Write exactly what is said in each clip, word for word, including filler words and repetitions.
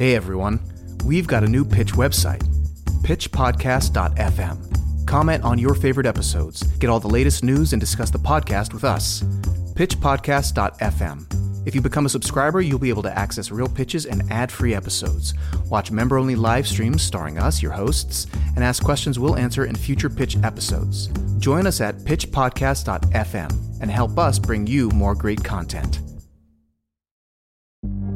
Hey everyone, we've got a new Pitch website, pitch podcast dot f m. Comment on your favorite episodes, get all the latest news, and discuss the podcast with us. pitch podcast dot f m. If you become a subscriber, you'll be able to access real pitches and ad-free episodes, watch member-only live streams starring us, your hosts, and ask questions we'll answer in future Pitch episodes. Join us at pitch podcast dot f m and help us bring you more great content.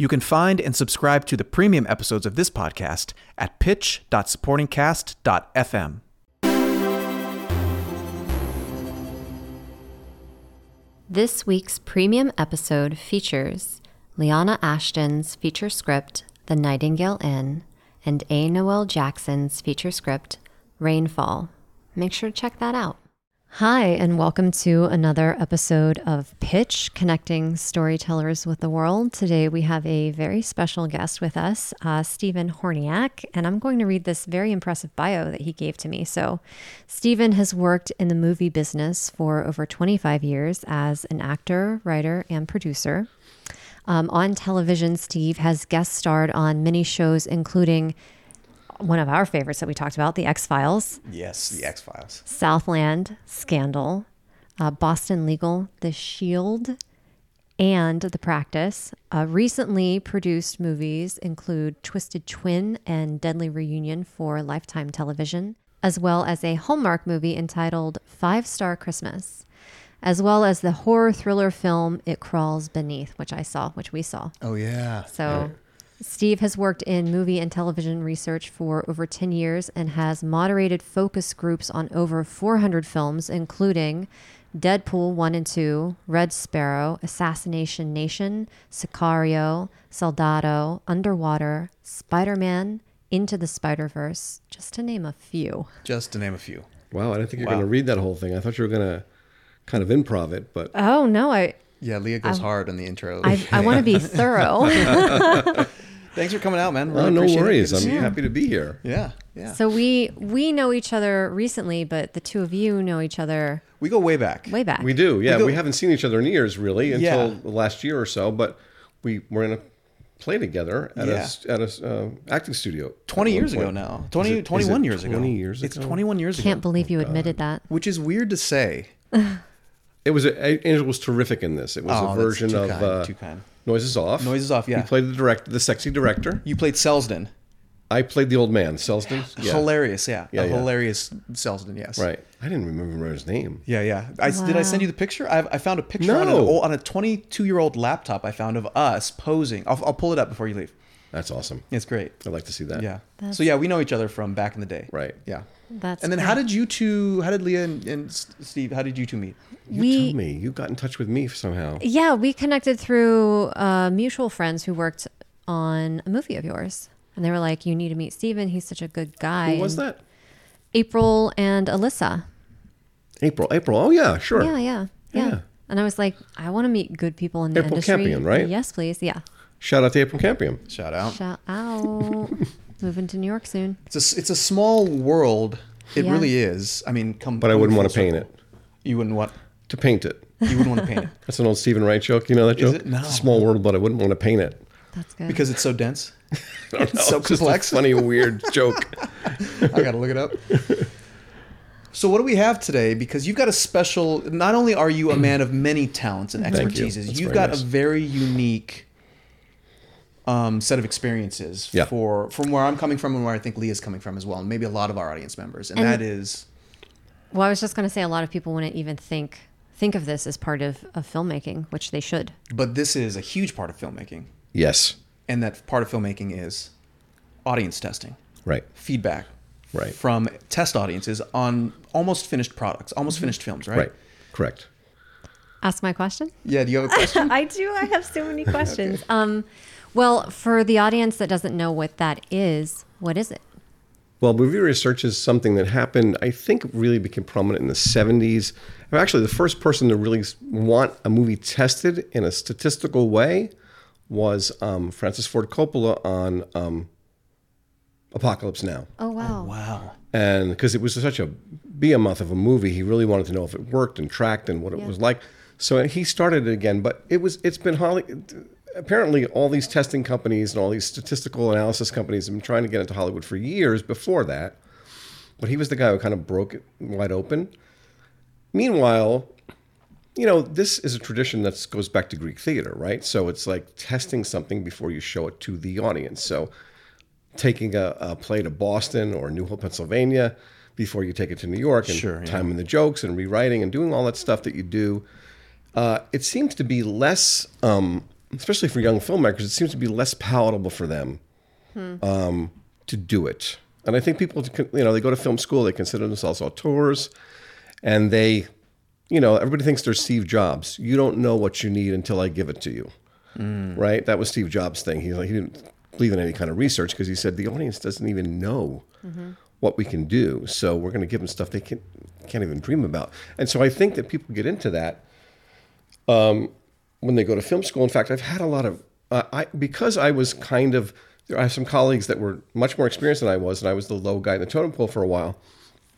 You can find and subscribe to the premium episodes of this podcast at pitch dot supporting cast dot f m. This week's premium episode features Leanna Ashton's feature script, The Nightingale Inn, and A. Noel Jackson's feature script, Rainfall. Make sure to check that out. Hi, and welcome to another episode of Pitch, connecting storytellers with the world. Today we have a very special guest with us, uh, Stephen Horniak, and I'm going to read this very impressive bio that he gave to me. So Stephen has worked in the movie business for over twenty-five years as an actor, writer, and producer. Um, on television, Steve has guest starred on many shows, including one of our favorites that we talked about, The X-Files. Yes, The X-Files. Southland, Scandal, uh, Boston Legal, The Shield, and The Practice. Uh, recently produced movies include Twisted Twin and Deadly Reunion for Lifetime Television, as well as a Hallmark movie entitled Five Star Christmas, as well as the horror thriller film It Crawls Beneath, which I saw, which we saw. Oh, yeah. So... Yeah. Steve has worked in movie and television research for over ten years and has moderated focus groups on over four hundred films, including Deadpool one and two, Red Sparrow, Assassination Nation, Sicario, Soldado, Underwater, Spider-Man, Into the Spider-Verse, just to name a few. Just to name a few. Wow, I didn't think you were wow. going to read that whole thing. I thought you were going to kind of improv it, but... Oh, no, I... Yeah, Leah goes I, hard on the intro. I, I want to be thorough. Thanks for coming out, man. Really oh, no worries. I'm yeah. happy to be here. Yeah, yeah. So we we know each other recently, but the two of you know each other. We go way back. Way back. We do, yeah. We, go, we haven't seen each other in years, really, until yeah. the last year or so, but we were in a play together at yeah. a, at a uh, acting studio. twenty years ago now. twenty, it, twenty-one years twenty ago. twenty years ago. It's twenty-one years Can't ago. Can't believe you oh, admitted God. that. Which is weird to say. It was a, Angel was terrific in this. It was oh, a version of kind, uh, kind. Noises Off. Noises Off, yeah. He played the director, the sexy director. You played Selsden. I played the old man, Selsden. Yeah. Hilarious, yeah. yeah, yeah. Hilarious Selsden, yes. Right. I didn't remember his name. Yeah, yeah. I, wow. Did I send you the picture? I, I found a picture no. on, an, on a twenty-two-year-old laptop I found of us posing. I'll, I'll pull it up before you leave. That's awesome. It's great. I'd like to see that. Yeah. That's... So yeah, we know each other from back in the day. Right. Yeah. That's and then great. How did you two, how did Leah and, and Steve, how did you two meet? You we, told me. You got in touch with me somehow. Yeah, we connected through uh, mutual friends who worked on a movie of yours. And they were like, you need to meet Steven. He's such a good guy. Who was and that? April and Alyssa. April. April. Oh, yeah, sure. Yeah, yeah, yeah. yeah. And I was like, I want to meet good people in the April industry. April Campion, right? Yes, please. Yeah. Shout out to April Campion. Shout out. Shout out. Moving to New York soon. It's a, it's a small world. It yeah. really is. I mean, come. But I wouldn't want to circle. paint it. You wouldn't want to paint it. You wouldn't want to paint it. That's an old Stephen Wright joke. You know that joke? Is it? No. It's a small world, but I wouldn't want to paint it. That's good. Because it's so dense. It's know. so it's complex. Just a funny, weird joke. I gotta look it up. So what do we have today? Because you've got a special. Not only are you a man of many talents and expertises, you. you've got nice. a very unique. Um, set of experiences yeah. for from where I'm coming from and where I think Leah's coming from as well, and maybe a lot of our audience members, and, and that is. Well, I was just going to say a lot of people wouldn't even think think of this as part of, of filmmaking, which they should. But this is a huge part of filmmaking. Yes. And that part of filmmaking is audience testing. Right. Feedback. Right. From test audiences on almost finished products, almost mm-hmm. finished films, right? Right. Correct. Ask my question? Yeah. Do you have a question? I do. I have so many questions. Okay. Um. Well, for the audience that doesn't know what that is, what is it? Well, movie research is something that happened, I think, really became prominent in the seventies. I'm actually the first person to really want a movie tested in a statistical way was um, Francis Ford Coppola on um, Apocalypse Now. Oh, wow. Oh, wow. And because it was such a behemoth of a movie, he really wanted to know if it worked and tracked and what it yeah. was like. So he started it again, but it was, it's been Holly. Apparently, all these testing companies and all these statistical analysis companies have been trying to get into Hollywood for years before that. But he was the guy who kind of broke it wide open. Meanwhile, you know, this is a tradition that goes back to Greek theater, right? So it's like testing something before you show it to the audience. So taking a, a play to Boston or New Hope, Pennsylvania, before you take it to New York, and sure, yeah. timing the jokes and rewriting and doing all that stuff that you do. Uh, it seems to be less... Um, especially for young filmmakers, it seems to be less palatable for them hmm. um, to do it. And I think people, you know, they go to film school, they consider themselves auteurs, and they, you know, everybody thinks they're Steve Jobs. You don't know what you need until I give it to you, mm. right? That was Steve Jobs' thing. He, like, he didn't believe in any kind of research because he said the audience doesn't even know mm-hmm. what we can do, so we're going to give them stuff they can't, can't even dream about. And so I think that people get into that. Um, When they go to film school, in fact, I've had a lot of, uh, I because I was kind of, I have some colleagues that were much more experienced than I was, and I was the low guy in the totem pole for a while.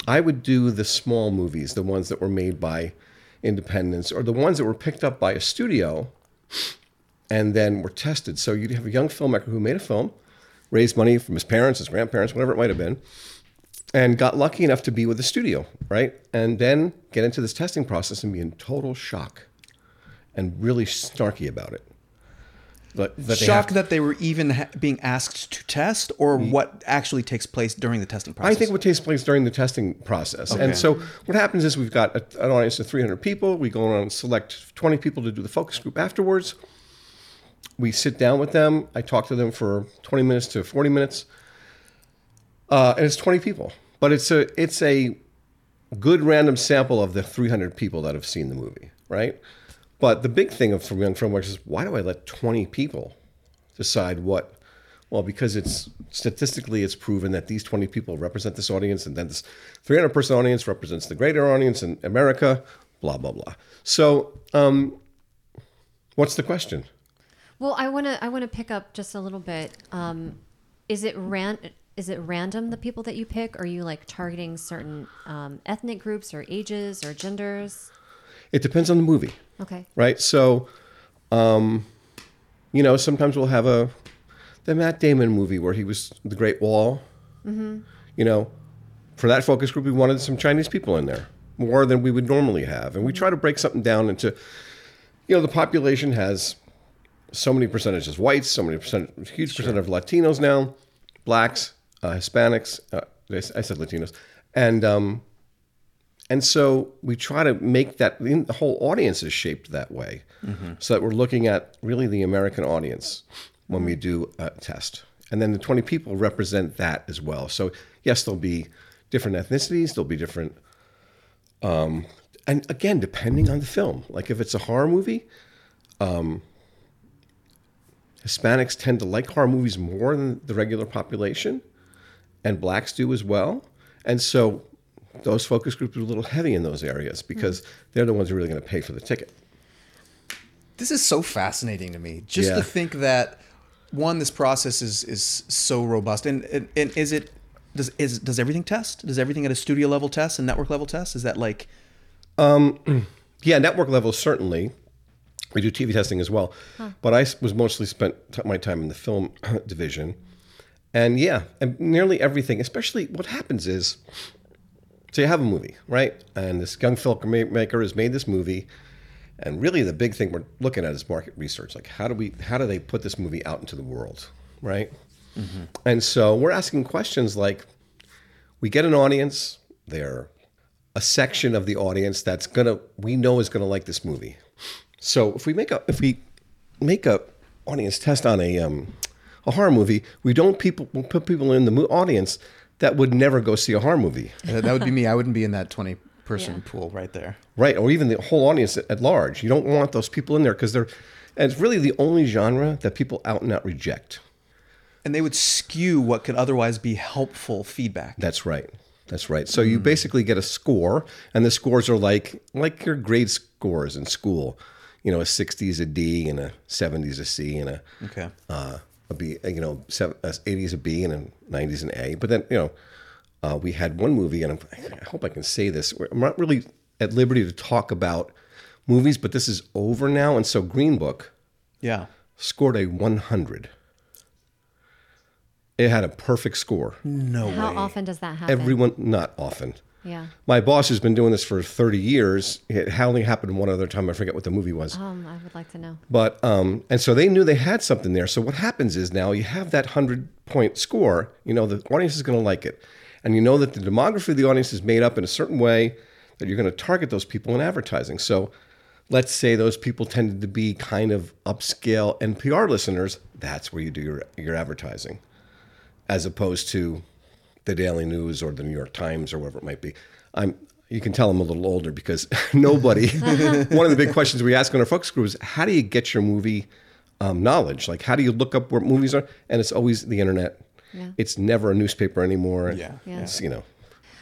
I would do the small movies, the ones that were made by independents, or the ones that were picked up by a studio and then were tested. So you'd have a young filmmaker who made a film, raised money from his parents, his grandparents, whatever it might have been, and got lucky enough to be with the studio, right? And then get into this testing process and be in total shock. And really snarky about it. But, but Shock they have, that they were even ha- being asked to test, or what actually takes place during the testing process? I think what takes place during the testing process. Okay. And so what happens is we've got a, an audience of three hundred people. We go around and select twenty people to do the focus group afterwards. We sit down with them. I talk to them for twenty minutes to forty minutes. Uh, and it's twenty people. But it's a it's a good random sample of the three hundred people that have seen the movie, right? But the big thing of from young filmmakers is, why do I let twenty people decide what? Well, because it's statistically it's proven that these twenty people represent this audience, and then this three hundred person audience represents the greater audience in America, blah, blah, blah. So um, what's the question? Well, I want to I want to pick up just a little bit. Um, is it ran? Is it random, the people that you pick? Or are you like targeting certain um, ethnic groups or ages or genders? It depends on the movie. Okay. Right? So, um, you know, sometimes we'll have a, the Matt Damon movie where he was the Great Wall. Mm-hmm. You know, for that focus group, we wanted some Chinese people in there, more than we would normally have. And we try to break something down into, you know, the population has so many percentages whites, so many percent, huge sure. percent of Latinos now, blacks, uh, Hispanics, uh, I said Latinos, and, um, And so we try to make that, the whole audience is shaped that way, mm-hmm. so that we're looking at really the American audience when we do a test. And then the twenty people represent that as well. So yes, there'll be different ethnicities, there'll be different, um, and again, depending on the film. Like if it's a horror movie, um, Hispanics tend to like horror movies more than the regular population, and blacks do as well. And so those focus groups are a little heavy in those areas because they're the ones who are really going to pay for the ticket. This is so fascinating to me. Just yeah. to think that, one, this process is is so robust. And, and, and is it, does is does everything test? Does everything at a studio level test and network level test? Is that like... Um, yeah, network level, certainly. We do T V testing as well. Huh. But I was mostly spent my time in the film division. And yeah, and nearly everything, especially what happens is... So you have a movie, right? And this young filmmaker has made this movie, and really the big thing we're looking at is market research. Like, how do we, how do they put this movie out into the world, right? Mm-hmm. And so we're asking questions like, we get an audience, they're a section of the audience that's gonna, we know is gonna like this movie. So if we make a, if we make a audience test on a um, a horror movie, we don't people we'll put people in the mo- audience. That would never go see a horror movie. That would be me. I wouldn't be in that twenty-person yeah. pool right there. Right, or even the whole audience at large. You don't want those people in there because they're... And it's really the only genre that people out and out reject. And they would skew what could otherwise be helpful feedback. That's right. That's right. So you basically get a score, and the scores are like like your grade scores in school. You know, a sixty is a D, and a seventy is a C, and a okay, uh, a B. You know, eighty is a B, and a ninety is an A. But then, you know, uh, we had one movie, and I'm, I hope I can say this. I'm not really at liberty to talk about movies, but this is over now, and so Green Book, yeah, scored a one hundred. It had a perfect score. No way. How often does that happen? Everyone, not often. Yeah. My boss has been doing this for thirty years. It only happened one other time. I forget what the movie was. Um, I would like to know. But um, and so they knew they had something there. So what happens is now you have that one hundred point score. You know the audience is going to like it. And you know that the demography of the audience is made up in a certain way that you're going to target those people in advertising. So let's say those people tended to be kind of upscale N P R listeners. That's where you do your your advertising, as opposed to the Daily News or the New York Times or whatever it might be. I'm, you can tell I'm a little older because nobody, one of the big questions we ask on our focus group is, how do you get your movie um, knowledge? Like, how do you look up where movies are? And it's always the internet. Yeah. It's never a newspaper anymore. Yeah. yeah. It's, you know,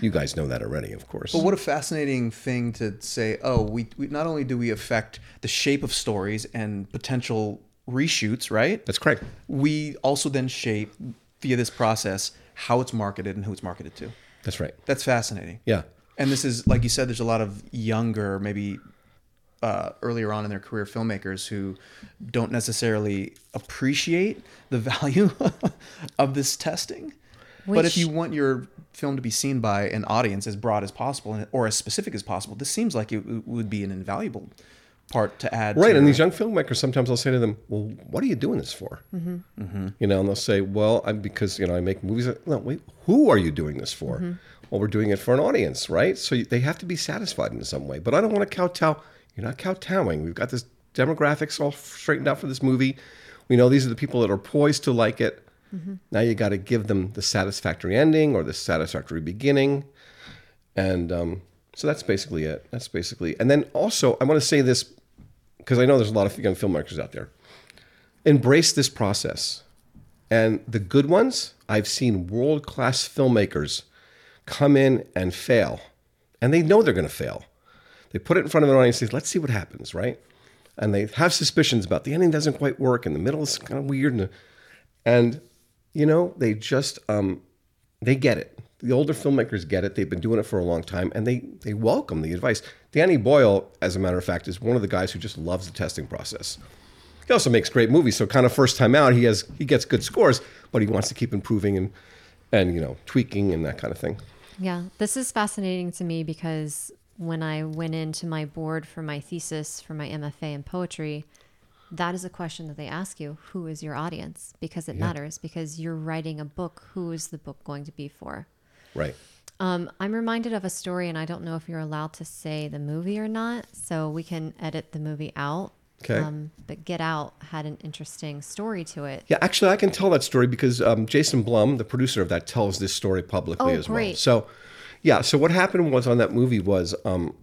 you guys know that already, of course. But what a fascinating thing to say, oh, we, we not only do we affect the shape of stories and potential reshoots, right? That's correct. We also then shape, via this process, how it's marketed and who it's marketed to. That's right. That's fascinating. Yeah. And this is, like you said, there's a lot of younger, maybe uh, earlier on in their career filmmakers who don't necessarily appreciate the value of this testing. Which... But if you want your film to be seen by an audience as broad as possible or as specific as possible, this seems like it would be an invaluable part to add. Right, to and these young filmmakers, sometimes I'll say to them, well, what are you doing this for? Mm-hmm. Mm-hmm. You know, and they'll say, well, I'm because, you know, I make movies. No, wait, who are you doing this for? Mm-hmm. Well, we're doing it for an audience, right? So they have to be satisfied in some way. But I don't want to kowtow. You're not kowtowing. We've got this demographics all straightened out for this movie. We know these are the people that are poised to like it. Mm-hmm. Now you got to give them the satisfactory ending or the satisfactory beginning. And um, so that's basically it. That's basically... And then also, I want to say this, because I know there's a lot of young filmmakers out there. Embrace this process. And the good ones, I've seen world-class filmmakers come in and fail. And they know they're going to fail. They put it in front of an audience and say, let's see what happens, right? And they have suspicions about the ending doesn't quite work, and the middle is kind of weird. And, and you know, they just, um, they get it. The older filmmakers get it. They've been doing it for a long time, and they they welcome the advice. Danny Boyle, as a matter of fact, is one of the guys who just loves the testing process. He also makes great movies, so kind of first time out, he has he gets good scores, but he wants to keep improving and, and you know, tweaking and that kind of thing. Yeah, this is fascinating to me because when I went into my board for my thesis for my M F A in poetry, that is a question that they ask you. Who is your audience? Because it yeah. matters, because you're writing a book. Who is the book going to be for? Right. Um, I'm reminded of a story, and I don't know if you're allowed to say the movie or not, so we can edit the movie out. Okay. Um, but Get Out had an interesting story to it. Yeah, actually, I can tell that story because um, Jason Blum, the producer of that, tells this story publicly oh, as great. well. So, yeah. So what happened was on that movie was um,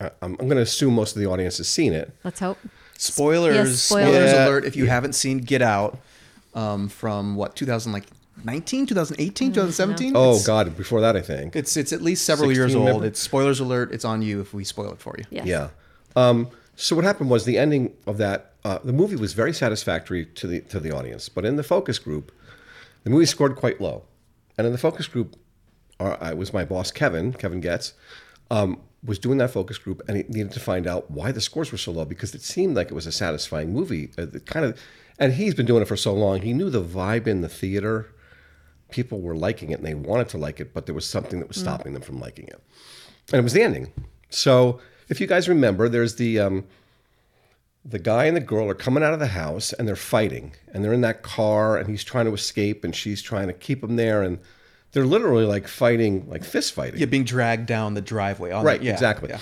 I, I'm going to assume most of the audience has seen it. Let's hope. Spoilers. Yes, spoilers, spoilers yeah. alert! If you yeah. haven't seen Get Out um, from what two thousand like. nineteen, twenty eighteen, twenty seventeen? Oh, God, before that, I think. It's it's at least several years old. Remember? It's spoilers alert. It's on you if we spoil it for you. Yes. Yeah. Um, so what happened was the ending of that, uh, the movie was very satisfactory to the to the audience. But in the focus group, the movie scored quite low. And in the focus group, our, I was my boss, Kevin, Kevin Getz, um, was doing that focus group, and he needed to find out why the scores were so low because it seemed like it was a satisfying movie. Uh, the kind of, and he's been doing it for so long. He knew the vibe in the theater. People were liking it and they wanted to like it, but there was something that was stopping them from liking it. And it was the ending. So if you guys remember, there's the um, the guy and the girl are coming out of the house and they're fighting. And they're in that car and he's trying to escape and she's trying to keep him there. And they're literally like fighting, like fist fighting. Yeah, being dragged down the driveway. Right, the, yeah, exactly. Yeah.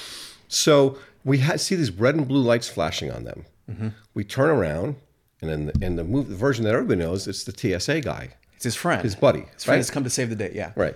So we ha- see these red and blue lights flashing on them. Mm-hmm. We turn around and in the, in the, movie, the version that everybody knows, it's the T S A guy. It's his friend. His buddy. His friend right? has come to save the day, yeah. Right.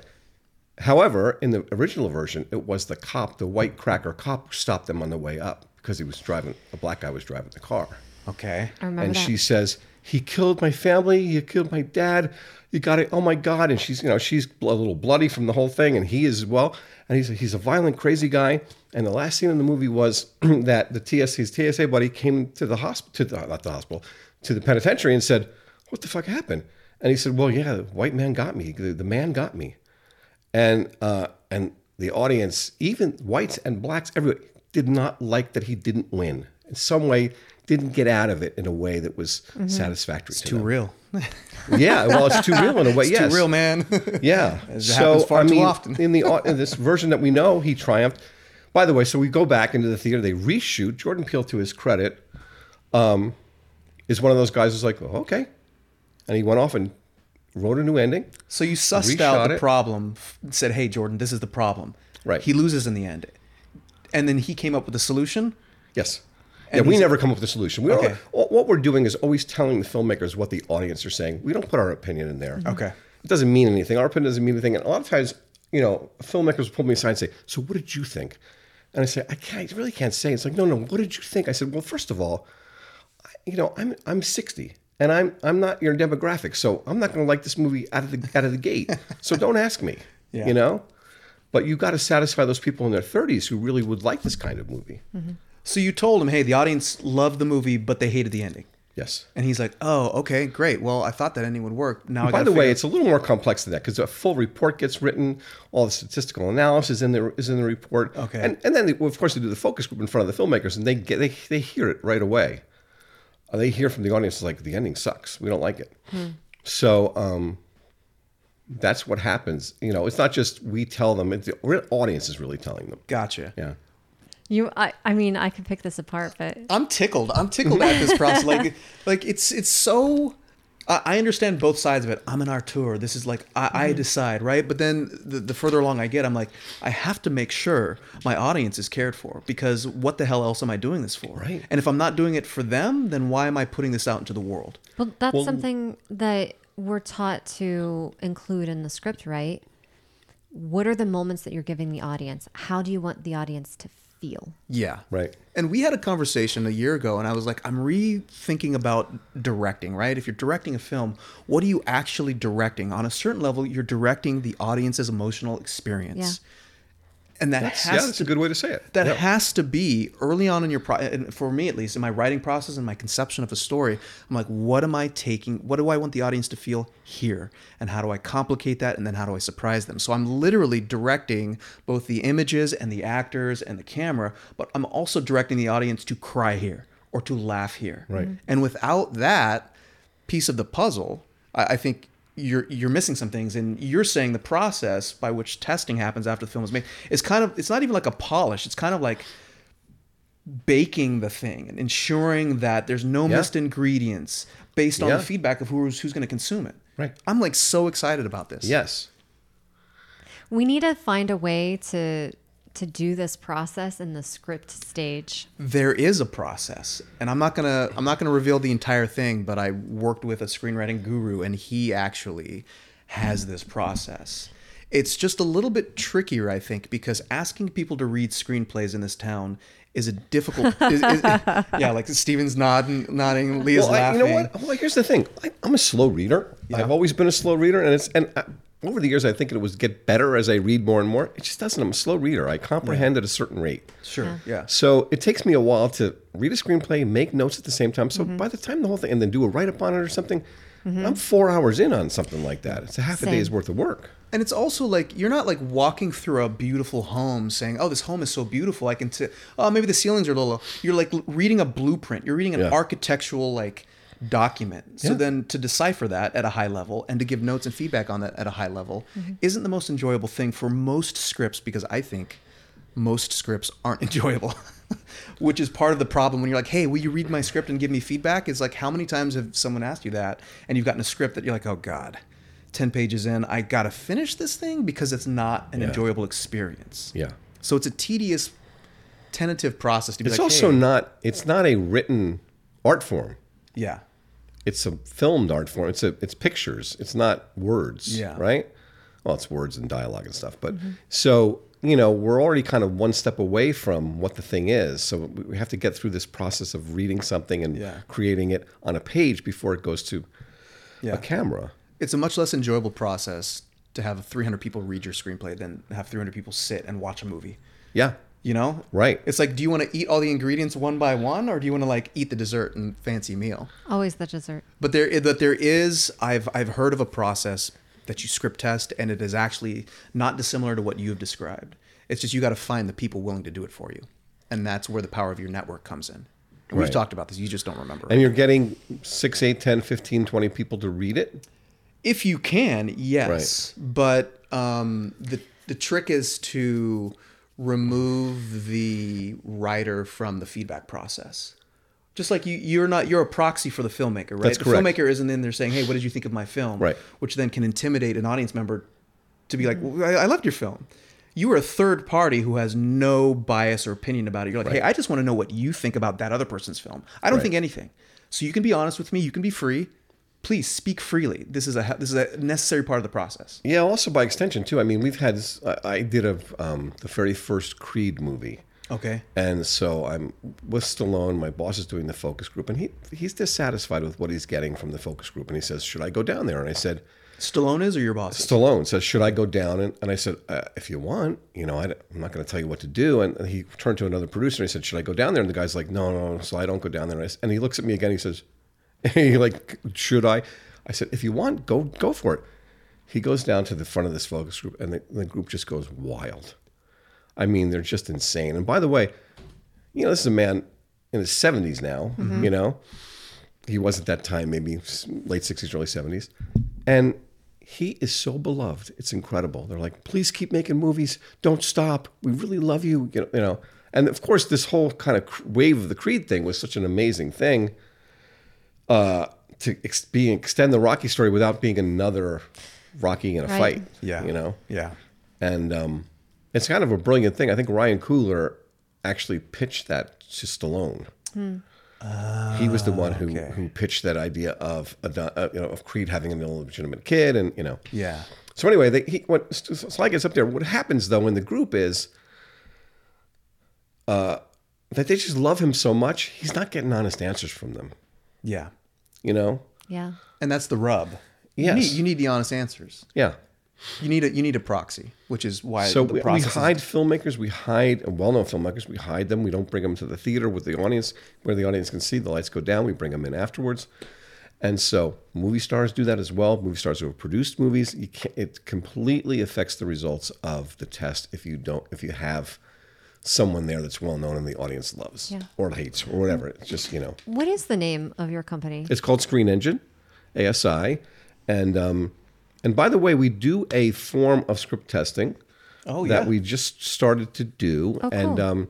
However, in the original version, it was the cop, the white cracker cop who stopped them on the way up. because he was driving, a black guy was driving the car. Okay. I remember and that. She says, he killed my family. He killed my dad. You got it. Oh my God. And she's, you know, she's a little bloody from the whole thing. And he is as well. And he's, he's a violent, crazy guy. And the last scene in the movie was that the T S A, his T S A buddy came to the hospital, to the, not the hospital, to the penitentiary and said, what the fuck happened? And he said, well, yeah, the white man got me. The, the man got me. And, uh, and the audience, even whites and blacks, everybody did not like that he didn't win. In some way, didn't get out of it in a way that was mm-hmm. satisfactory. It's to too them. Real. Yeah, well, it's too real in a way. It's yes, it's too real, man. Yeah. As it so happens far I mean, too often. in the in this version that we know, he triumphed. By the way, so we go back into the theater. They reshoot. Jordan Peele, to his credit, um, is one of those guys who's like, oh, okay, and he went off and wrote a new ending. So you sussed out the it. problem and said, hey, Jordan, this is the problem. Right. He loses in the end, and then he came up with a solution. Yes. And yeah, we never come up with a solution. We okay. all, what we're doing is always telling the filmmakers what the audience are saying. We don't put our opinion in there. Okay. It doesn't mean anything. Our opinion doesn't mean anything. And a lot of times, you know, filmmakers will pull me aside and say, so what did you think? And I say, I can't, I really can't say. It's like, no, no, what did you think? I said, well, first of all, I, you know, I'm I'm sixty. And I'm I'm not your demographic. So I'm not going to like this movie out of the out of the gate. So don't ask me, yeah. you know. But you got to satisfy those people in their thirties who really would like this kind of movie. Mm-hmm. So you told him, hey, the audience loved the movie, but they hated the ending. Yes. And he's like, oh, okay, great. Well, I thought that ending would work. Now, I by the way, out. It's a little more complex than that because a full report gets written. All the statistical analysis in the, is in the report. Okay. And and then, they, well, of course, they do the focus group in front of the filmmakers, and they get they they hear it right away. They hear from the audience like, the ending sucks. We don't like it. Hmm. So um, that's what happens. You know, it's not just we tell them. It's the audience is really telling them. Gotcha. Yeah. You, I, I mean, I could pick this apart, but I'm tickled. I'm tickled at this process. Like, like it's, it's so. I, I understand both sides of it. I'm an artur. This is like I, mm-hmm. I decide, right? But then the, the further along I get, I'm like, I have to make sure my audience is cared for because what the hell else am I doing this for? Right. And if I'm not doing it for them, then why am I putting this out into the world? Well, that's well, something that we're taught to include in the script, right? What are the moments that you're giving the audience? How do you want the audience to feel? feel. Yeah. Right. And we had a conversation a year ago and I was like, I'm rethinking about directing, right? If you're directing a film, what are you actually directing? On a certain level, you're directing the audience's emotional experience. Yeah. And that that's, has yeah, that's to, a good way to say it. That yeah. has to be early on in your, pro- for me at least, in my writing process and my conception of a story, I'm like, what am I taking? What do I want the audience to feel here? And how do I complicate that? And then how do I surprise them? So I'm literally directing both the images and the actors and the camera, but I'm also directing the audience to cry here or to laugh here. Right. And without that piece of the puzzle, I, I think... you're you're missing some things, and you're saying the process by which testing happens after the film is made is kind of, it's not even like a polish, it's kind of like baking the thing and ensuring that there's no yeah. missed ingredients based on yeah. the feedback of who's who's going to consume it. Right. I'm like so excited about this. Yes. We need to find a way to to do this process in the script stage. There is a process, and I'm not gonna I'm not gonna reveal the entire thing, but I worked with a screenwriting guru and he actually has this process. It's just a little bit trickier, I think, because asking people to read screenplays in this town is a difficult is, is, yeah, like Steven's nodding nodding, Leah's well, laughing. I, you know what? Well, here's the thing. I, I'm a slow reader. Yeah. I've always been a slow reader, and it's and I, over the years, I think it would get better as I read more and more. It just doesn't. I'm a slow reader. I comprehend yeah. at a certain rate. Sure. Yeah. yeah. So it takes me a while to read a screenplay, make notes at the same time. So mm-hmm. by the time the whole thing, and then do a write-up on it or something, mm-hmm. I'm four hours in on something like that. It's a half same. a day's worth of work. And it's also like, you're not like walking through a beautiful home saying, oh, this home is so beautiful. I can, t- oh, maybe the ceilings are a little low. You're like reading a blueprint. You're reading an yeah. architectural, like... document. So yeah. then to decipher that at a high level and to give notes and feedback on that at a high level mm-hmm. isn't the most enjoyable thing for most scripts, because I think most scripts aren't enjoyable, which is part of the problem when you're like, hey, will you read my script and give me feedback? It's like, how many times have someone asked you that and you've gotten a script that you're like, oh God, ten pages in, I gotta finish this thing, because it's not an yeah. enjoyable experience. Yeah. So it's a tedious, tentative process to be it's like, also hey. not, it's not a written art form. Yeah. It's a filmed art form. It's a it's pictures. It's not words, yeah. right? Well, it's words and dialogue and stuff. But mm-hmm. so you know, we're already kind of one step away from what the thing is. So we have to get through this process of reading something and yeah. creating it on a page before it goes to yeah. a camera. It's a much less enjoyable process to have three hundred people read your screenplay than have three hundred people sit and watch a movie. Yeah. You know? Right. It's like, do you want to eat all the ingredients one by one, or do you want to like eat the dessert and fancy meal? Always the dessert. But there, but there is, I've I've heard of a process that you script test, and it is actually not dissimilar to what you've described. It's just you got to find the people willing to do it for you. And that's where the power of your network comes in. And right. We've talked about this. You just don't remember. And you're getting six, eight, ten, fifteen, twenty people to read it? If you can, yes. Right. But um, the the trick is to remove the writer from the feedback process. Just like you, you're not, you're a proxy for the filmmaker, right? That's correct. The filmmaker isn't in there saying, "Hey, what did you think of my film?" Right. Which then can intimidate an audience member to be like, well, "I loved your film." You are a third party who has no bias or opinion about it. You're like, right. "Hey, I just want to know what you think about that other person's film. I don't right. think anything." So you can be honest with me. You can be free. Please speak freely. This is a this is a necessary part of the process. Yeah. Also, by extension, too. I mean, we've had. I did a um, the very first Creed movie. Okay. And so I'm with Stallone. My boss is doing the focus group, and he he's dissatisfied with what he's getting from the focus group, and he says, "Should I go down there?" And I said, "Stallone is, or your boss?" Stallone says, "Should I go down?" And, and I said, uh, "If you want, you know, I, I'm not going to tell you what to do." And, and he turned to another producer and he said, "Should I go down there?" And the guy's like, "No, no." So I don't go down there. And, I, and he looks at me again. He says. He like, should I? I said, if you want, go go for it. He goes down to the front of this focus group, and the, the group just goes wild. I mean, they're just insane. And by the way, you know, this is a man in his seventies now, mm-hmm. you know. He was at that time, maybe late sixties, early seventies. And he is so beloved. It's incredible. They're like, please keep making movies. Don't stop. We really love you. You know. And of course, this whole kind of wave of the Creed thing was such an amazing thing. Uh, to ex- be, extend the Rocky story without being another Rocky in a right. fight. Yeah. You know? Yeah. And um, it's kind of a brilliant thing. I think Ryan Coogler actually pitched that to Stallone. Hmm. Uh, he was the one who, okay. who pitched that idea of a, uh, you know, of Creed having an illegitimate kid and, you know. Yeah. So anyway, they, he, what, Sly gets up there. What happens, though, in the group is uh, that they just love him so much, he's not getting honest answers from them. Yeah. You know? Yeah. And that's the rub. Yes. You need, you need the honest answers. Yeah. You need a you need a proxy, which is why so the process we, we hide is... filmmakers, we hide well-known filmmakers, we hide them. We don't bring them to the theater with the audience where the audience can see the lights go down. We bring them in afterwards. And so movie stars do that as well. Movie stars who have produced movies, you can't, it completely affects the results of the test if you don't if you have someone there that's well known and the audience loves yeah. or hates or whatever. It's just, you know. What is the name of your company? It's called Screen Engine, A S I. And um, and by the way, we do a form of script testing oh, that yeah. we just started to do. Oh, and, cool. um,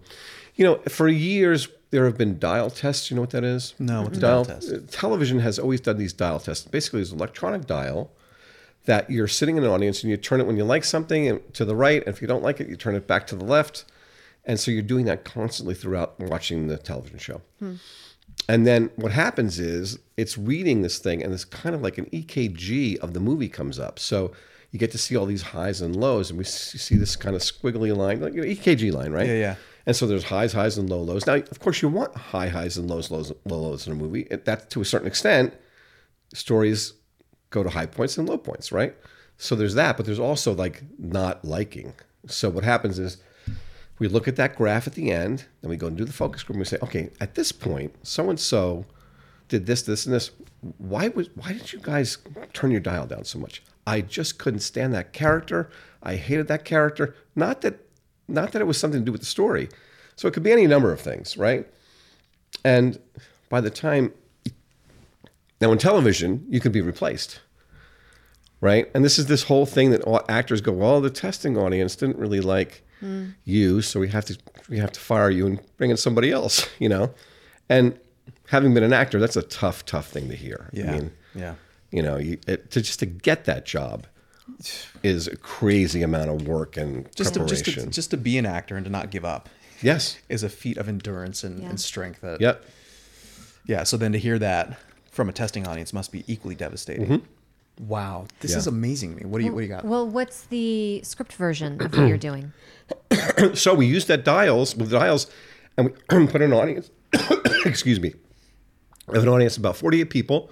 you know, for years, there have been dial tests. You know what that is? No, what's dial, a dial test? Television has always done these dial tests. Basically, it's an electronic dial that you're sitting in an audience and you turn it when you like something to the right. And if you don't like it, you turn it back to the left. And so you're doing that constantly throughout watching the television show. Hmm. And then what happens is it's reading this thing, and it's kind of like an E K G of the movie comes up. So you get to see all these highs and lows, and we see this kind of squiggly line, like an E K G line, right? Yeah, yeah. And so there's highs, highs, and low lows. Now, of course, you want high highs and lows, lows, low lows in a movie. That, to a certain extent, stories go to high points and low points, right? So there's that, but there's also like not liking. So what happens is, we look at that graph at the end, then we go and do the focus group, and we say, okay, at this point, so-and-so did this, this, and this. Why was? Why did you guys turn your dial down so much? I just couldn't stand that character. I hated that character. Not that not that it was something to do with the story. So it could be any number of things, right? And by the time... Now, in television, you could be replaced, right? And this is this whole thing that all actors go, well, the testing audience didn't really like... Mm. you, so we have to we have to fire you and bring in somebody else, you know. And having been an actor, that's a tough, tough thing to hear. Yeah, I mean, yeah. You know, you, it, to just to get that job is a crazy amount of work and just preparation. To, just, to, just to be an actor and to not give up. Yes, is a feat of endurance and, yeah. and strength. That, yep. Yeah. So then to hear that from a testing audience must be equally devastating. Mm-hmm. Wow, this yeah. is amazing to me. What do you well, what do you got? Well, what's the script version of what you're doing? So we used that dials with dials, and we put an audience. excuse me, we have an audience of about forty-eight people.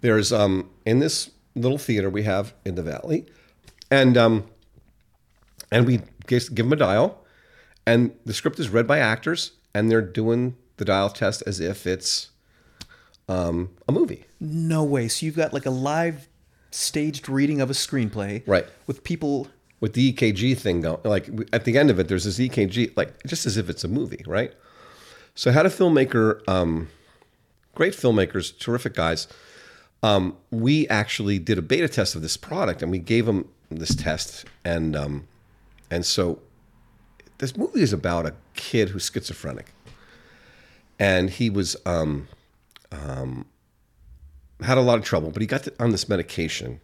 There's um in this little theater we have in the valley, and um and we give them a dial, and the script is read by actors, and they're doing the dial test as if it's um a movie. No way. So you've got like a live staged reading of a screenplay, right? With people with the E K G thing going. Like at the end of it, there's this E K G, like just as if it's a movie, right? So how do filmmaker, um, great filmmakers, terrific guys. Um, we actually did a beta test of this product, and we gave them this test, and um, and so this movie is about a kid who's schizophrenic, and he was um, um, had a lot of trouble, but he got to, on this medication.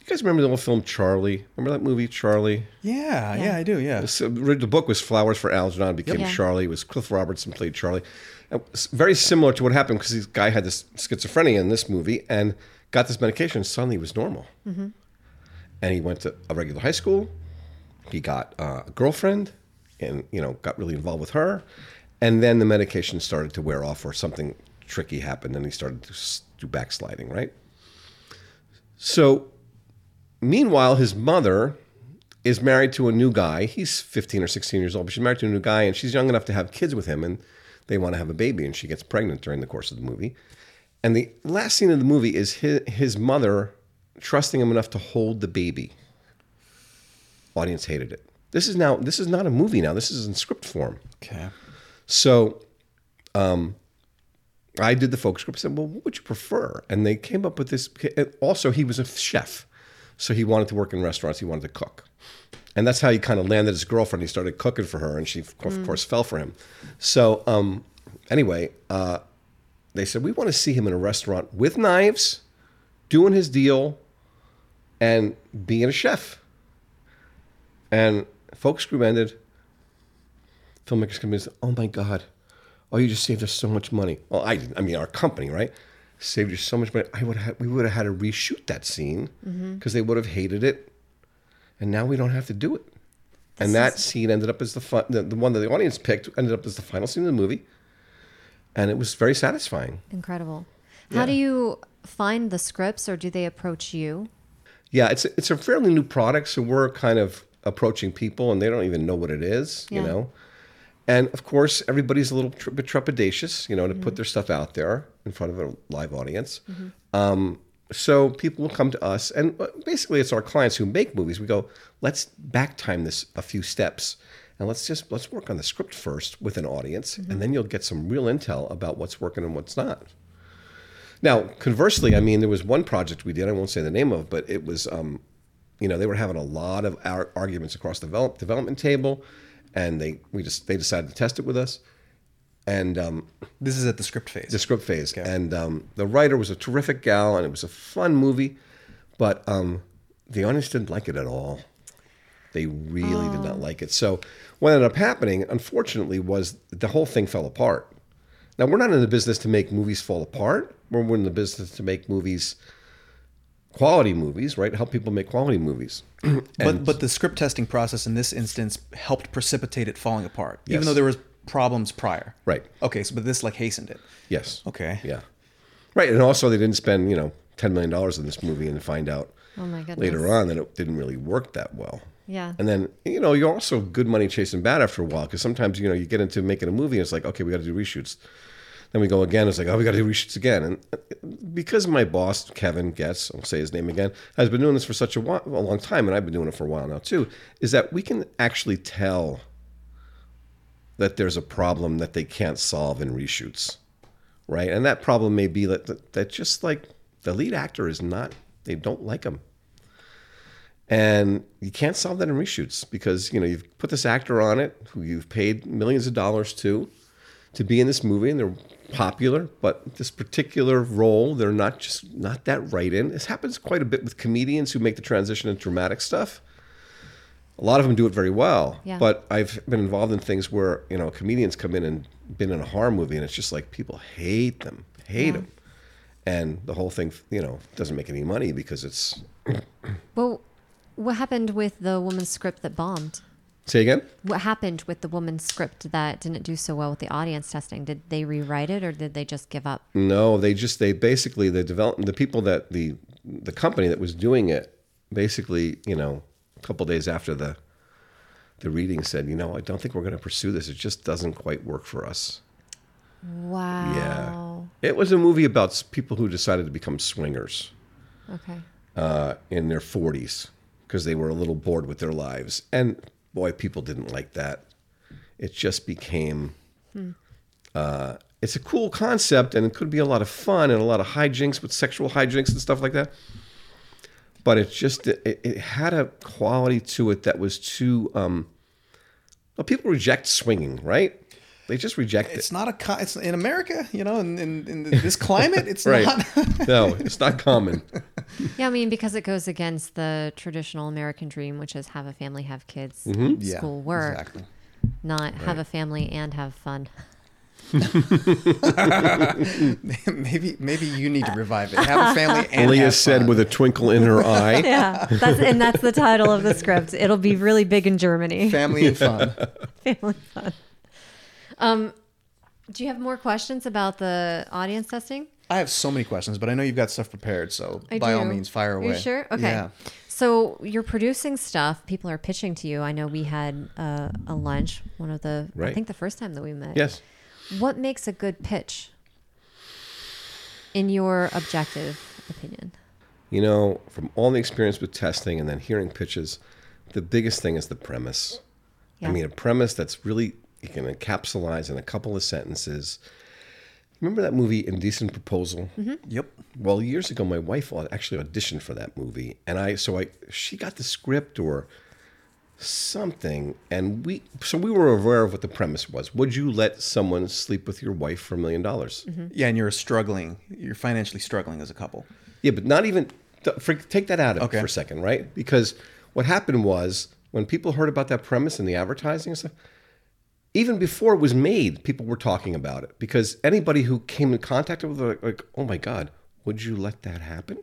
You guys remember the old film Charlie? Remember that movie Charlie? Yeah, yeah, yeah I do. Yeah. So the book was Flowers for Algernon, became yeah. Charlie. It was Cliff Robertson played Charlie. Very similar to what happened, because this guy had this schizophrenia in this movie and got this medication, and suddenly he was normal. Mm-hmm. And he went to a regular high school. He got uh, a girlfriend, and you know got really involved with her. And then the medication started to wear off, or something tricky happened, and he started to do backsliding. Right. So. Meanwhile, his mother is married to a new guy. He's fifteen or sixteen years old, but she's married to a new guy, and she's young enough to have kids with him, and they want to have a baby, and she gets pregnant during the course of the movie. And the last scene of the movie is his, his mother trusting him enough to hold the baby. Audience hated it. This is now. This is not a movie now. This is in script form. Okay. So um, I did the focus group. I said, well, what would you prefer? And they came up with this. Also, he was a chef. So he wanted to work in restaurants. He wanted to cook. And that's how he kind of landed his girlfriend. He started cooking for her, and she, of mm. course, fell for him. So um, anyway, uh, they said, we want to see him in a restaurant with knives, doing his deal, and being a chef. And focus group ended. Filmmakers come in and say, oh, my God. Oh, you just saved us so much money. Well, I didn't. I mean, our company, right? Saved you so much money. I would have, we would have had to reshoot that scene because mm-hmm. they would have hated it, and now we don't have to do it. This and that is... scene ended up as the, fun, the the one that the audience picked ended up as the final scene of the movie, and it was very satisfying. Incredible. Yeah. How do you find the scripts, or do they approach you? Yeah, it's it's a fairly new product, so we're kind of approaching people, and they don't even know what it is, yeah. you know. And, of course, everybody's a little bit trepidatious, you know, to mm-hmm. put their stuff out there in front of a live audience. Mm-hmm. Um, so people will come to us, and basically it's our clients who make movies. We go, let's back time this a few steps, and let's just let's work on the script first with an audience, mm-hmm. and then you'll get some real intel about what's working and what's not. Now, conversely, I mean, there was one project we did, I won't say the name of, but it was, um, you know, they were having a lot of ar- arguments across the develop- development table, and they we just they decided to test it with us, and um, this is at the script phase. The script phase, okay. And um, the writer was a terrific gal, and it was a fun movie, but um, the audience didn't like it at all. They really oh. did not like it. So what ended up happening, unfortunately, was the whole thing fell apart. Now we're not in the business to make movies fall apart. We're in the business to make movies. Quality movies, right? Help people make quality movies. but but the script testing process in this instance helped precipitate it falling apart, yes. even though there was problems prior. Right. Okay, so but this like hastened it. Yes. Okay. Yeah. Right, and also they didn't spend you know ten million dollars on this movie and find out oh my goodness. Later on that it didn't really work that well. Yeah. And then you know you're also good money chasing bad after a while because sometimes you know you get into making a movie and it's like okay we got to do reshoots. Then we go again. It's like, oh, we got to do reshoots again. And because my boss, Kevin Getz, I'll say his name again, has been doing this for such a, while, a long time, and I've been doing it for a while now too, is that we can actually tell that there's a problem that they can't solve in reshoots, right? And that problem may be that that, that just like the lead actor is not, they don't like him. And you can't solve that in reshoots because, you know, you've put this actor on it who you've paid millions of dollars to, to be in this movie, and they're popular, but this particular role, they're not just not that right in. This happens quite a bit with comedians who make the transition into dramatic stuff. A lot of them do it very well, yeah. but I've been involved in things where, you know, comedians come in and been in a horror movie, and it's just like people hate them, hate yeah. them. And the whole thing, you know, doesn't make any money because it's... Well, what happened with the woman's script that bombed? Say again? What happened with the woman's script that didn't do so well with the audience testing? Did they rewrite it, or did they just give up? No, they just, they basically, the develop, the people that, the the company that was doing it, basically, you know, a couple of days after the the reading said, you know, I don't think we're going to pursue this. It just doesn't quite work for us. Wow. Yeah. It was a movie about people who decided to become swingers. Okay. Uh, in their forties, because they were a little bored with their lives. And boy, people didn't like that. It just became, hmm. uh, it's a cool concept, and it could be a lot of fun and a lot of hijinks with sexual hijinks and stuff like that. But it just, it, it had a quality to it that was too, um, well, people reject swinging, right? They just reject it's it. It's not a, co- it's in America, you know, in, in, in this climate, it's right. not. No, it's not common. Yeah, I mean, because it goes against the traditional American dream, which is have a family, have kids, mm-hmm. school, yeah, work, exactly. not right. have a family and have fun. maybe maybe you need to revive it. Have a family and Leah have said fun. With a twinkle in her eye. Yeah, that's, and that's the title of the script. It'll be really big in Germany. Family and fun. Family and fun. Um, do you have more questions about the audience testing? I have so many questions, but I know you've got stuff prepared, so I by do. all means, fire away. Are you sure? Okay. Yeah. So you're producing stuff. People are pitching to you. I know we had uh, a lunch, one of the, right. I think the first time that we met. Yes. What makes a good pitch, in your objective opinion? You know, from all the experience with testing and then hearing pitches, the biggest thing is the premise. Yeah. I mean, a premise that's really... You can encapsulate in a couple of sentences. Remember that movie, Indecent Proposal? Mm-hmm. Yep. Well, years ago, my wife actually auditioned for that movie, and I so I she got the script or something, and we so we were aware of what the premise was. Would you let someone sleep with your wife for a million dollars? Mm-hmm. Yeah, and you're struggling. You're financially struggling as a couple. Yeah, but not even for, take that out of okay. it for a second, right? Because what happened was when people heard about that premise and the advertising and stuff. Even before it was made, people were talking about it because anybody who came in contact with it, like, like, oh my God, would you let that happen?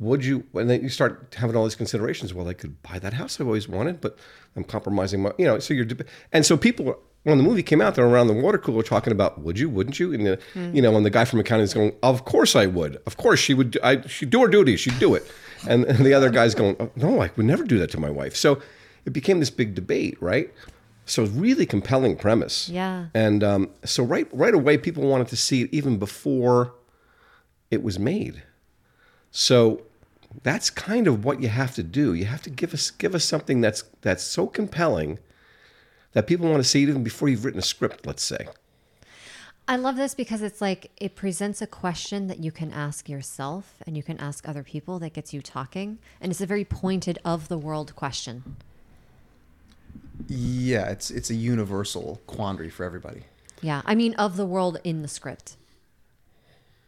Would you? And then you start having all these considerations. Well, I could buy that house I've always wanted, but I'm compromising my, you know, so you're, and so people were, when the movie came out, they're around the water cooler talking about, would you, wouldn't you? And, the, mm-hmm. you know, and the guy from accounting is going, of course I would. Of course she would. I, she'd do her duty. She'd do it. And, and the other guy's going, oh, no, I would never do that to my wife. So it became this big debate, right? So really compelling premise. Yeah. And um, so right right away, people wanted to see it even before it was made. So that's kind of what you have to do. You have to give us give us something that's that's so compelling that people want to see it even before you've written a script, let's say. I love this because it's like it presents a question that you can ask yourself and you can ask other people that gets you talking. And it's a very pointed of the world question. Yeah, it's it's a universal quandary for everybody. Yeah, I mean of the world in the script.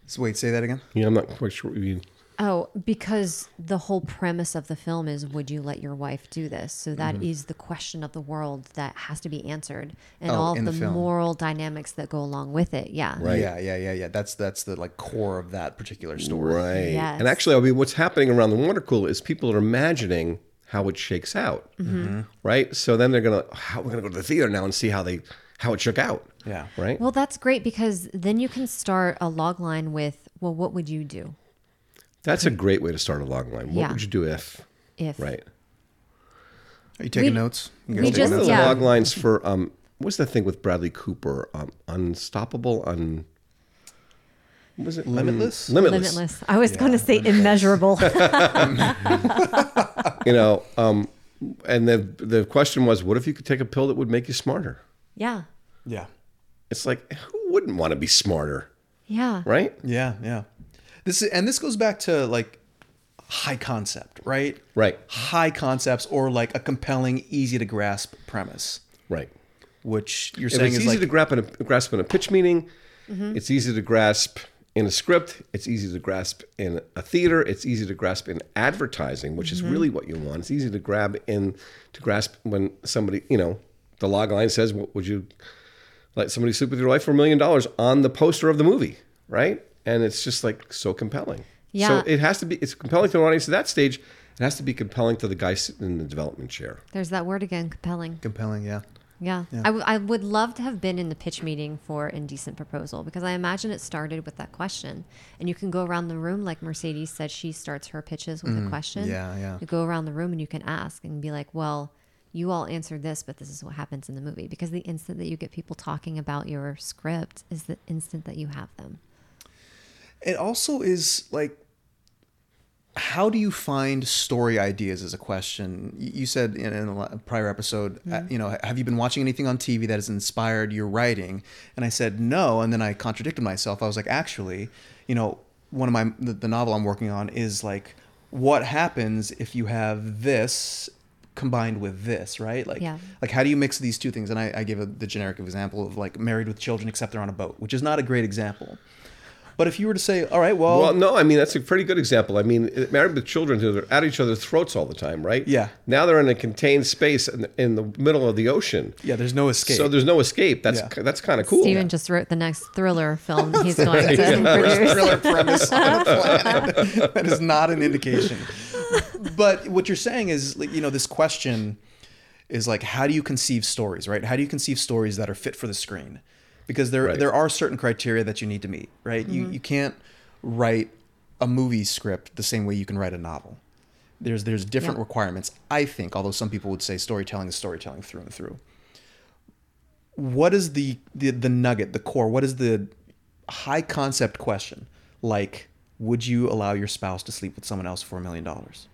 So wait, say that again? Yeah, I'm not quite sure what you mean. Oh, because the whole premise of the film is would you let your wife do this? So that mm-hmm. is the question of the world that has to be answered and oh, all the, the moral dynamics that go along with it. Yeah. Right. Yeah, yeah, yeah, yeah. That's that's the like core of that particular story. Right. Yes. And actually, I mean what's happening around the water cooler is people are imagining how it shakes out, mm-hmm. right? So then they're gonna, how, we're gonna go to the theater now and see how they, how it shook out. Yeah, right. Well, that's great because then you can start a log line with, well, what would you do? That's a great way to start a log line. What yeah. would you do if? If right. Are you taking we, notes? You we just notes? Yeah. Log lines for um, what's the thing with Bradley Cooper? Um, unstoppable, un. What was it? Limitless? Limitless. Limitless. I was yeah, going to say limitless. Immeasurable. You know, um, and the the question was, what if you could take a pill that would make you smarter? Yeah. Yeah. It's like, who wouldn't want to be smarter? Yeah. Right? Yeah, yeah. This is, and this goes back to like high concept, right? Right. High concepts or like a compelling, easy to grasp premise. Right. Which you're if saying it's is easy like, to grasp in a, grasp in a pitch meeting. Mm-hmm. It's easy to grasp in a script, it's easy to grasp in a theater, it's easy to grasp in advertising, which mm-hmm. is really what you want. It's easy to grab in, to grasp when somebody, you know, the log line says, well, would you let somebody sleep with your wife for a million dollars on the poster of the movie, right? And it's just like so compelling. Yeah. So it has to be, it's compelling to an audience at that stage. It has to be compelling to the guy sitting in the development chair. There's that word again, compelling. Compelling, yeah. Yeah. yeah. I, w- I would love to have been in the pitch meeting for Indecent Proposal, because I imagine it started with that question. And you can go around the room, like Mercedes said, she starts her pitches with mm, a question. Yeah, yeah. You go around the room and you can ask and be like, well, you all answered this, but this is what happens in the movie. Because the instant that you get people talking about your script is the instant that you have them. It also is like, how do you find story ideas is a question. You said in a prior episode, mm-hmm. you know, have you been watching anything on T V that has inspired your writing? And I said, no. And then I contradicted myself. I was like, actually, you know, one of my, the, the novel I'm working on is like, what happens if you have this combined with this, right? Like, yeah. like how do you mix these two things? And I, I gave a, the generic example of like Married with Children, except they're on a boat, which is not a great example. But if you were to say, all right, well... Well, no, I mean, that's a pretty good example. I mean, Married with Children, they're at each other's throats all the time, right? Yeah. Now they're in a contained space in the, in the middle of the ocean. Yeah, there's no escape. So there's no escape. That's yeah. that's kind of cool. Stephen yeah. just wrote the next thriller film he's going to yeah. produce. Thriller premise on a planet. That is not an indication. But what you're saying is, like, you know, this question is like, how do you conceive stories, right? How do you conceive stories that are fit for the screen? Because there right. there are certain criteria that you need to meet, right? Mm-hmm. You you can't write a movie script the same way you can write a novel. There's there's different yeah. requirements, I think, although some people would say storytelling is storytelling through and through. What is the, the, the nugget, the core? What is the high concept question? Like, would you allow your spouse to sleep with someone else for a million dollars?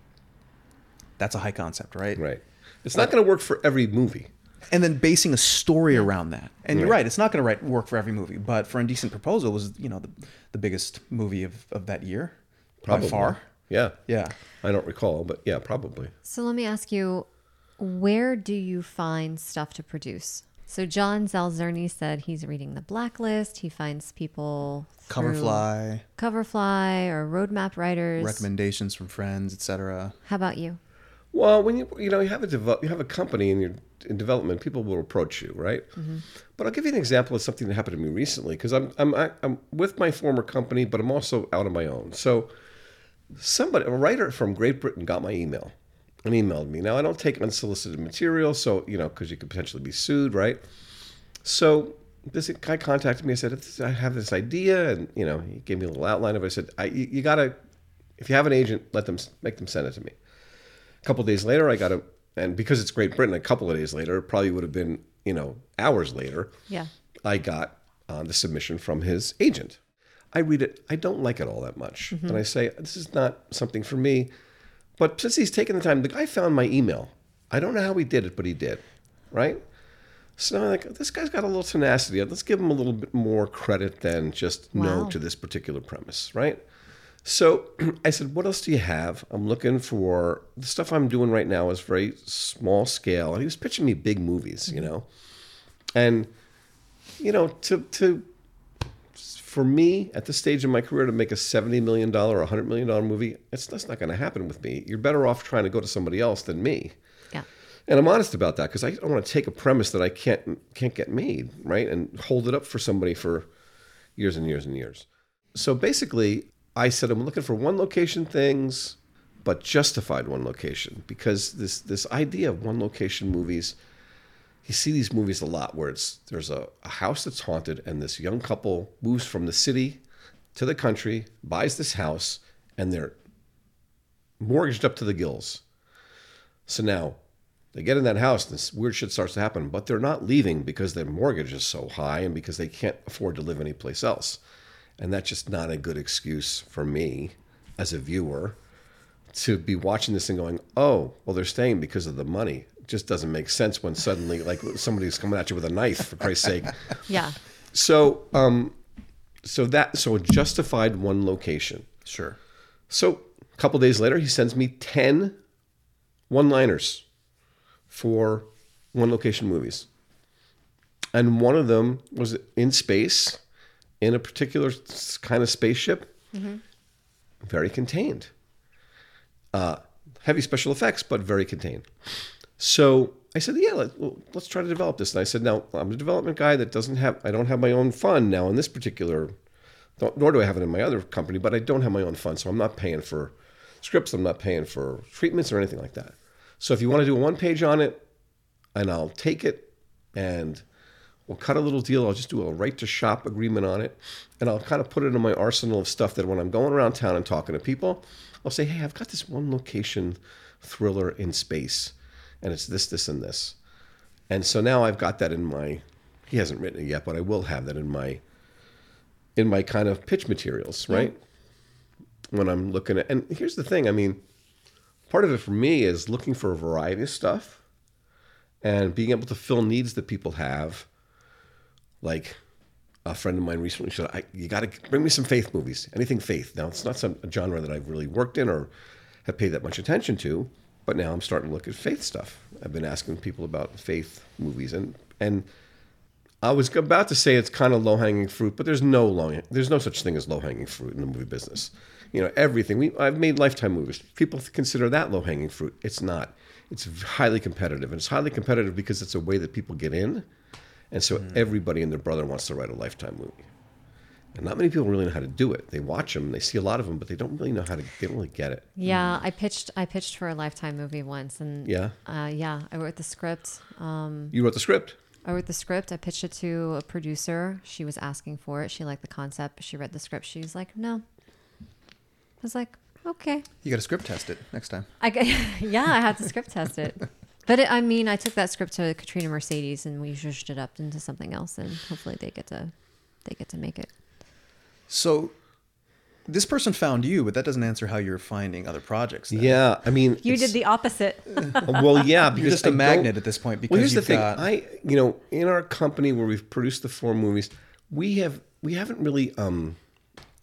That's a high concept, right? Right. It's like, not going to work for every movie. And then basing a story around that. And you're right, it's not going to work for every movie. But for Indecent Proposal was, you know, the, the biggest movie of, of that year. Probably. By far. Yeah. Yeah. I don't recall, but yeah, probably. So let me ask you, where do you find stuff to produce? So John Zalzerny said he's reading The Blacklist. He finds people through Coverfly. Coverfly or roadmap writers. Recommendations from friends, et cetera. How about you? Well, when you you know you have a dev- you have a company and you're in development, people will approach you, right? Mm-hmm. But I'll give you an example of something that happened to me recently, because I'm I'm I'm with my former company, but I'm also out on my own. So somebody, a writer from Great Britain, got my email and emailed me. Now I don't take unsolicited material, so you know because you could potentially be sued, right? So this guy contacted me. I said, I have this idea, and you know he gave me a little outline of it. I said, I you, you gotta, if you have an agent, let them make them send it to me. A couple of days later, I got a, and because it's Great Britain, a couple of days later, it probably would have been, you know, hours later, yeah. I got uh, the submission from his agent. I read it. I don't like it all that much. Mm-hmm. And I say, this is not something for me. But since he's taken the time, the guy found my email. I don't know how he did it, but he did, right? So I'm like, this guy's got a little tenacity. Let's give him a little bit more credit than just wow. no to this particular premise, right? So I said, what else do you have? I'm looking for, the stuff I'm doing right now is very small scale. And he was pitching me big movies, you know. And, you know, to to for me, at this stage of my career, to make a seventy million dollars or one hundred million dollars movie, it's, that's not going to happen with me. You're better off trying to go to somebody else than me. Yeah. And I'm honest about that because I don't want to take a premise that I can't can't get made, right? And hold it up for somebody for years and years and years. So basically... I said, I'm looking for one location things, but justified one location, because this this idea of one location movies, you see these movies a lot where it's there's a, a house that's haunted and this young couple moves from the city to the country, buys this house, and they're mortgaged up to the gills. So now they get in that house and this weird shit starts to happen, but they're not leaving because their mortgage is so high and because they can't afford to live anyplace else. And that's just not a good excuse for me as a viewer to be watching this and going, oh, well, they're staying because of the money. It just doesn't make sense when suddenly like somebody's coming at you with a knife, for Christ's sake. Yeah. So um, so that so justified one location. Sure. So a couple of days later, he sends me ten one-liners for one location movies. And one of them was in space. In a particular kind of spaceship, mm-hmm. very contained. Uh, heavy special effects, but very contained. So I said, yeah, let, let's try to develop this. And I said, now I'm a development guy that doesn't have, I don't have my own fund now in this particular nor do I have it in my other company, but I don't have my own fund, so I'm not paying for scripts, I'm not paying for treatments or anything like that. So if you want to do a one page on it, and I'll take it, and we'll cut a little deal, I'll just do a right to shop agreement on it, and I'll kind of put it in my arsenal of stuff that when I'm going around town and talking to people, I'll say, hey, I've got this one location thriller in space, and it's this, this, and this. And so now I've got that in my, he hasn't written it yet, but I will have that in my, in my kind of pitch materials, right? Yeah. When I'm looking at, and here's the thing, I mean, part of it for me is looking for a variety of stuff and being able to fill needs that people have. Like a friend of mine recently said, I, you got to bring me some faith movies, anything faith. Now, it's not some a genre that I've really worked in or have paid that much attention to, but now I'm starting to look at faith stuff. I've been asking people about faith movies, and and I was about to say it's kind of low-hanging fruit, but there's no long, there's no such thing as low-hanging fruit in the movie business. You know, everything. We I've made Lifetime movies. People consider that low-hanging fruit. It's not. It's highly competitive, and it's highly competitive because it's a way that people get in, and so mm. everybody and their brother wants to write a Lifetime movie. And not many people really know how to do it. They watch them, they see a lot of them, but they don't really know how to. They don't really get it. Yeah, mm. I pitched. I pitched for a Lifetime movie once, and yeah, uh, yeah, I wrote the script. Um, you wrote the script. I wrote the script. I pitched it to a producer. She was asking for it. She liked the concept. She read the script. She was like, "No." I was like, "Okay." You got to script test it next time. I got, yeah, I had to script test it. But it, I mean, I took that script to Katrina Mercedes, and we zhuzhed it up into something else, and hopefully they get to, they get to make it. So this person found you, but that doesn't answer how you're finding other projects. Then. Yeah, I mean... You did the opposite. Well, yeah, because... You're just a I magnet at this point because well, here's you've the thing. Got... I, you know, in our company where we've produced the four movies, we, have, we haven't really um,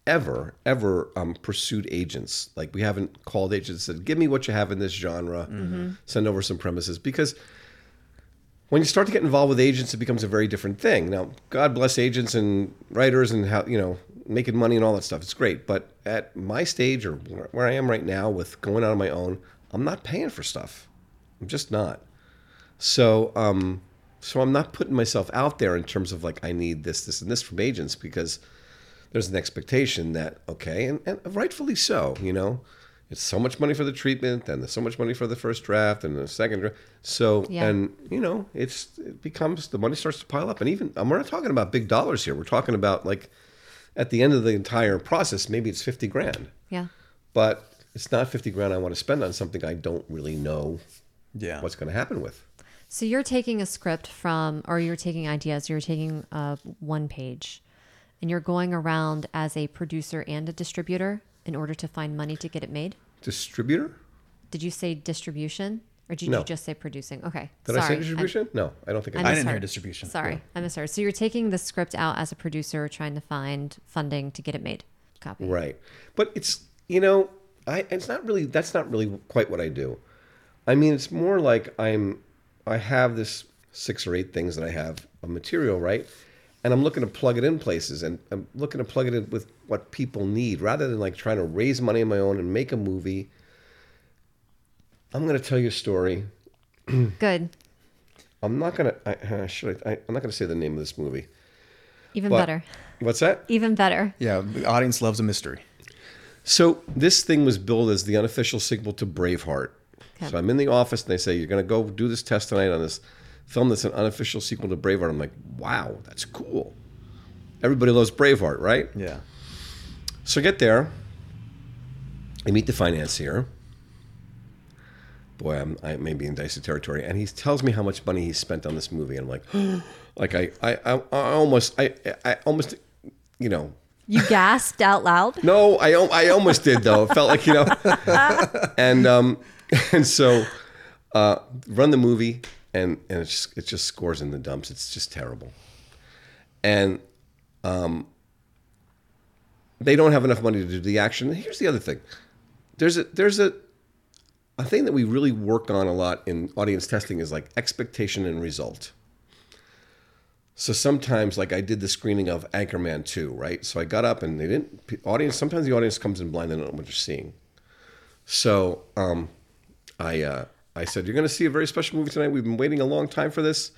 ever, ever um, pursued agents. Like, we haven't called agents and said, give me what you have in this genre, mm-hmm. send over some premises, because... When you start to get involved with agents, it becomes a very different thing. Now, God bless agents and writers and how, you know, making money and all that stuff. It's great. But at my stage or where I am right now with going out on my own, I'm not paying for stuff. I'm just not. So, um, so I'm not putting myself out there in terms of like, I need this, this, and this from agents, because there's an expectation that, okay, and, and rightfully so, you know. It's so much money for the treatment, and there's so much money for the first draft and the second draft. So, yeah. and, you know, it's it becomes, the money starts to pile up. And even, and we're not talking about big dollars here. We're talking about, like, at the end of the entire process, maybe it's fifty grand. Yeah. But it's not fifty grand I want to spend on something I don't really know yeah. what's going to happen with. So you're taking a script from, or you're taking ideas, you're taking uh, one page, and you're going around as a producer and a distributor in order to find money to get it made? Distributor? Did you say distribution? Or did no. you just say producing? Okay. Did Sorry. I say distribution? I, no, I don't think I did. I, I didn't hear distribution. Sorry, no. I misheard. So you're taking the script out as a producer trying to find funding to get it made. Copy. Right. But it's, you know, I it's not really, that's not really quite what I do. I mean, it's more like I'm, I have this six or eight things that I have of material, right? And I'm looking to plug it in places, and I'm looking to plug it in with what people need, rather than like trying to raise money on my own and make a movie. I'm going to tell you a story. Good. I'm not going to. Should I? I'm not going to say the name of this movie. Even but, better. What's that? Even better. Yeah, the audience loves a mystery. So this thing was billed as the unofficial sequel to Braveheart. Okay. So I'm in the office, and they say you're going to go do this test tonight on this film that's an unofficial sequel to Braveheart. I'm like, wow, that's cool. Everybody loves Braveheart, right? Yeah. So I get there. I meet the financier. Boy, I'm, I may be in dicey territory. And he tells me how much money he spent on this movie. And I'm like, like I, I, I, I almost, I, I almost, you know. You gasped out loud? No, I, I almost did though. It felt like, you know. and um, and so, uh, run the movie. And and it just, it just scores in the dumps. It's just terrible. And um, they don't have enough money to do the action. And here's the other thing. There's a there's a a thing that we really work on a lot in audience testing is like expectation and result. So sometimes, like I did the screening of Anchorman two, right? So I got up and they didn't audience. Sometimes the audience comes in blind and don't know what they're seeing. So um, I. Uh, I said, you're going to see a very special movie tonight. We've been waiting a long time for this.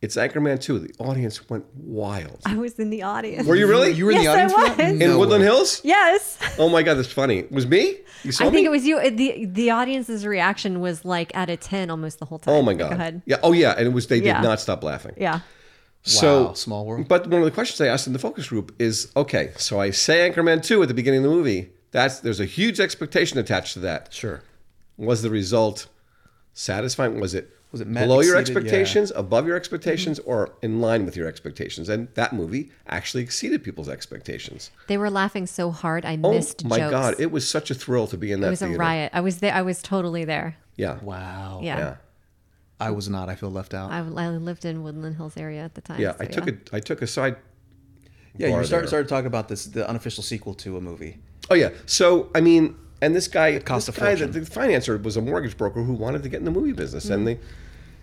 It's Anchorman two. The audience went wild. I was in the audience. Were you really? You were yes, in the audience I was. For that? In no Woodland way. Hills? Yes. Oh my God, that's funny. It was me? You saw I me? think it was you. The the audience's reaction was like at a ten almost the whole time. Oh my God. Go ahead. Yeah. Oh yeah. And it was they yeah. did not stop laughing. Yeah. So, wow. Small world. But one of the questions I asked in the focus group is, okay, so I say Anchorman two at the beginning of the movie. That's there's a huge expectation attached to that. Sure. Was the result satisfying? Was it Was it below exceeded, your expectations, yeah. above your expectations, mm-hmm. or in line with your expectations? And that movie actually exceeded people's expectations. They were laughing so hard, I oh, missed jokes. Oh my God, it was such a thrill to be in that theater. It was theater. a riot. I was there. I was totally there. Yeah. Wow. Yeah. yeah. I was not. I feel left out. I, I lived in Woodland Hills area at the time. Yeah, so I took yeah. a I took a side. Yeah, you started started talking about this the unofficial sequel to a movie. Oh yeah. So I mean. And this guy, the, cost this guy the, the financer, was a mortgage broker who wanted to get in the movie business. Mm-hmm. And they,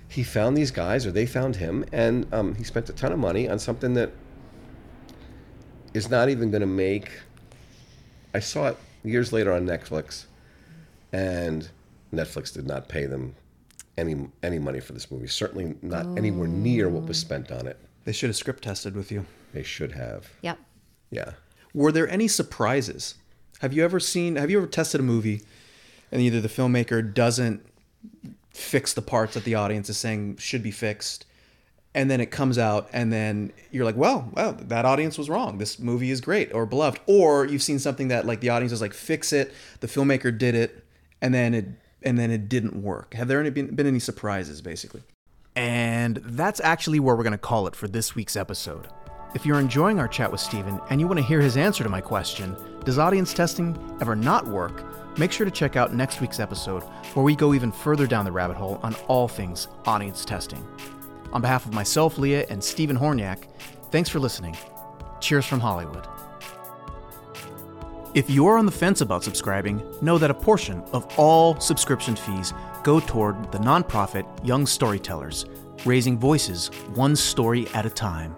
he found these guys, or they found him, and um, he spent a ton of money on something that is not even going to make... I saw it years later on Netflix, and Netflix did not pay them any any money for this movie. Certainly not oh. anywhere near what was spent on it. They should have script tested with you. They should have. Yep. Yeah. Were there any surprises? Have you ever seen, have you ever tested a movie and either the filmmaker doesn't fix the parts that the audience is saying should be fixed, and then it comes out and then you're like, well, well, that audience was wrong. This movie is great or beloved. Or you've seen something that like the audience is like, fix it. The filmmaker did it and then it, and then it didn't work. Have there any, been, been any surprises basically? And that's actually where we're going to call it for this week's episode. If you're enjoying our chat with Stephen and you want to hear his answer to my question, does audience testing ever not work? Make sure to check out next week's episode where we go even further down the rabbit hole on all things audience testing. On behalf of myself, Leah, and Stephen Horniak, thanks for listening. Cheers from Hollywood. If you're on the fence about subscribing, know that a portion of all subscription fees go toward the nonprofit Young Storytellers, raising voices one story at a time.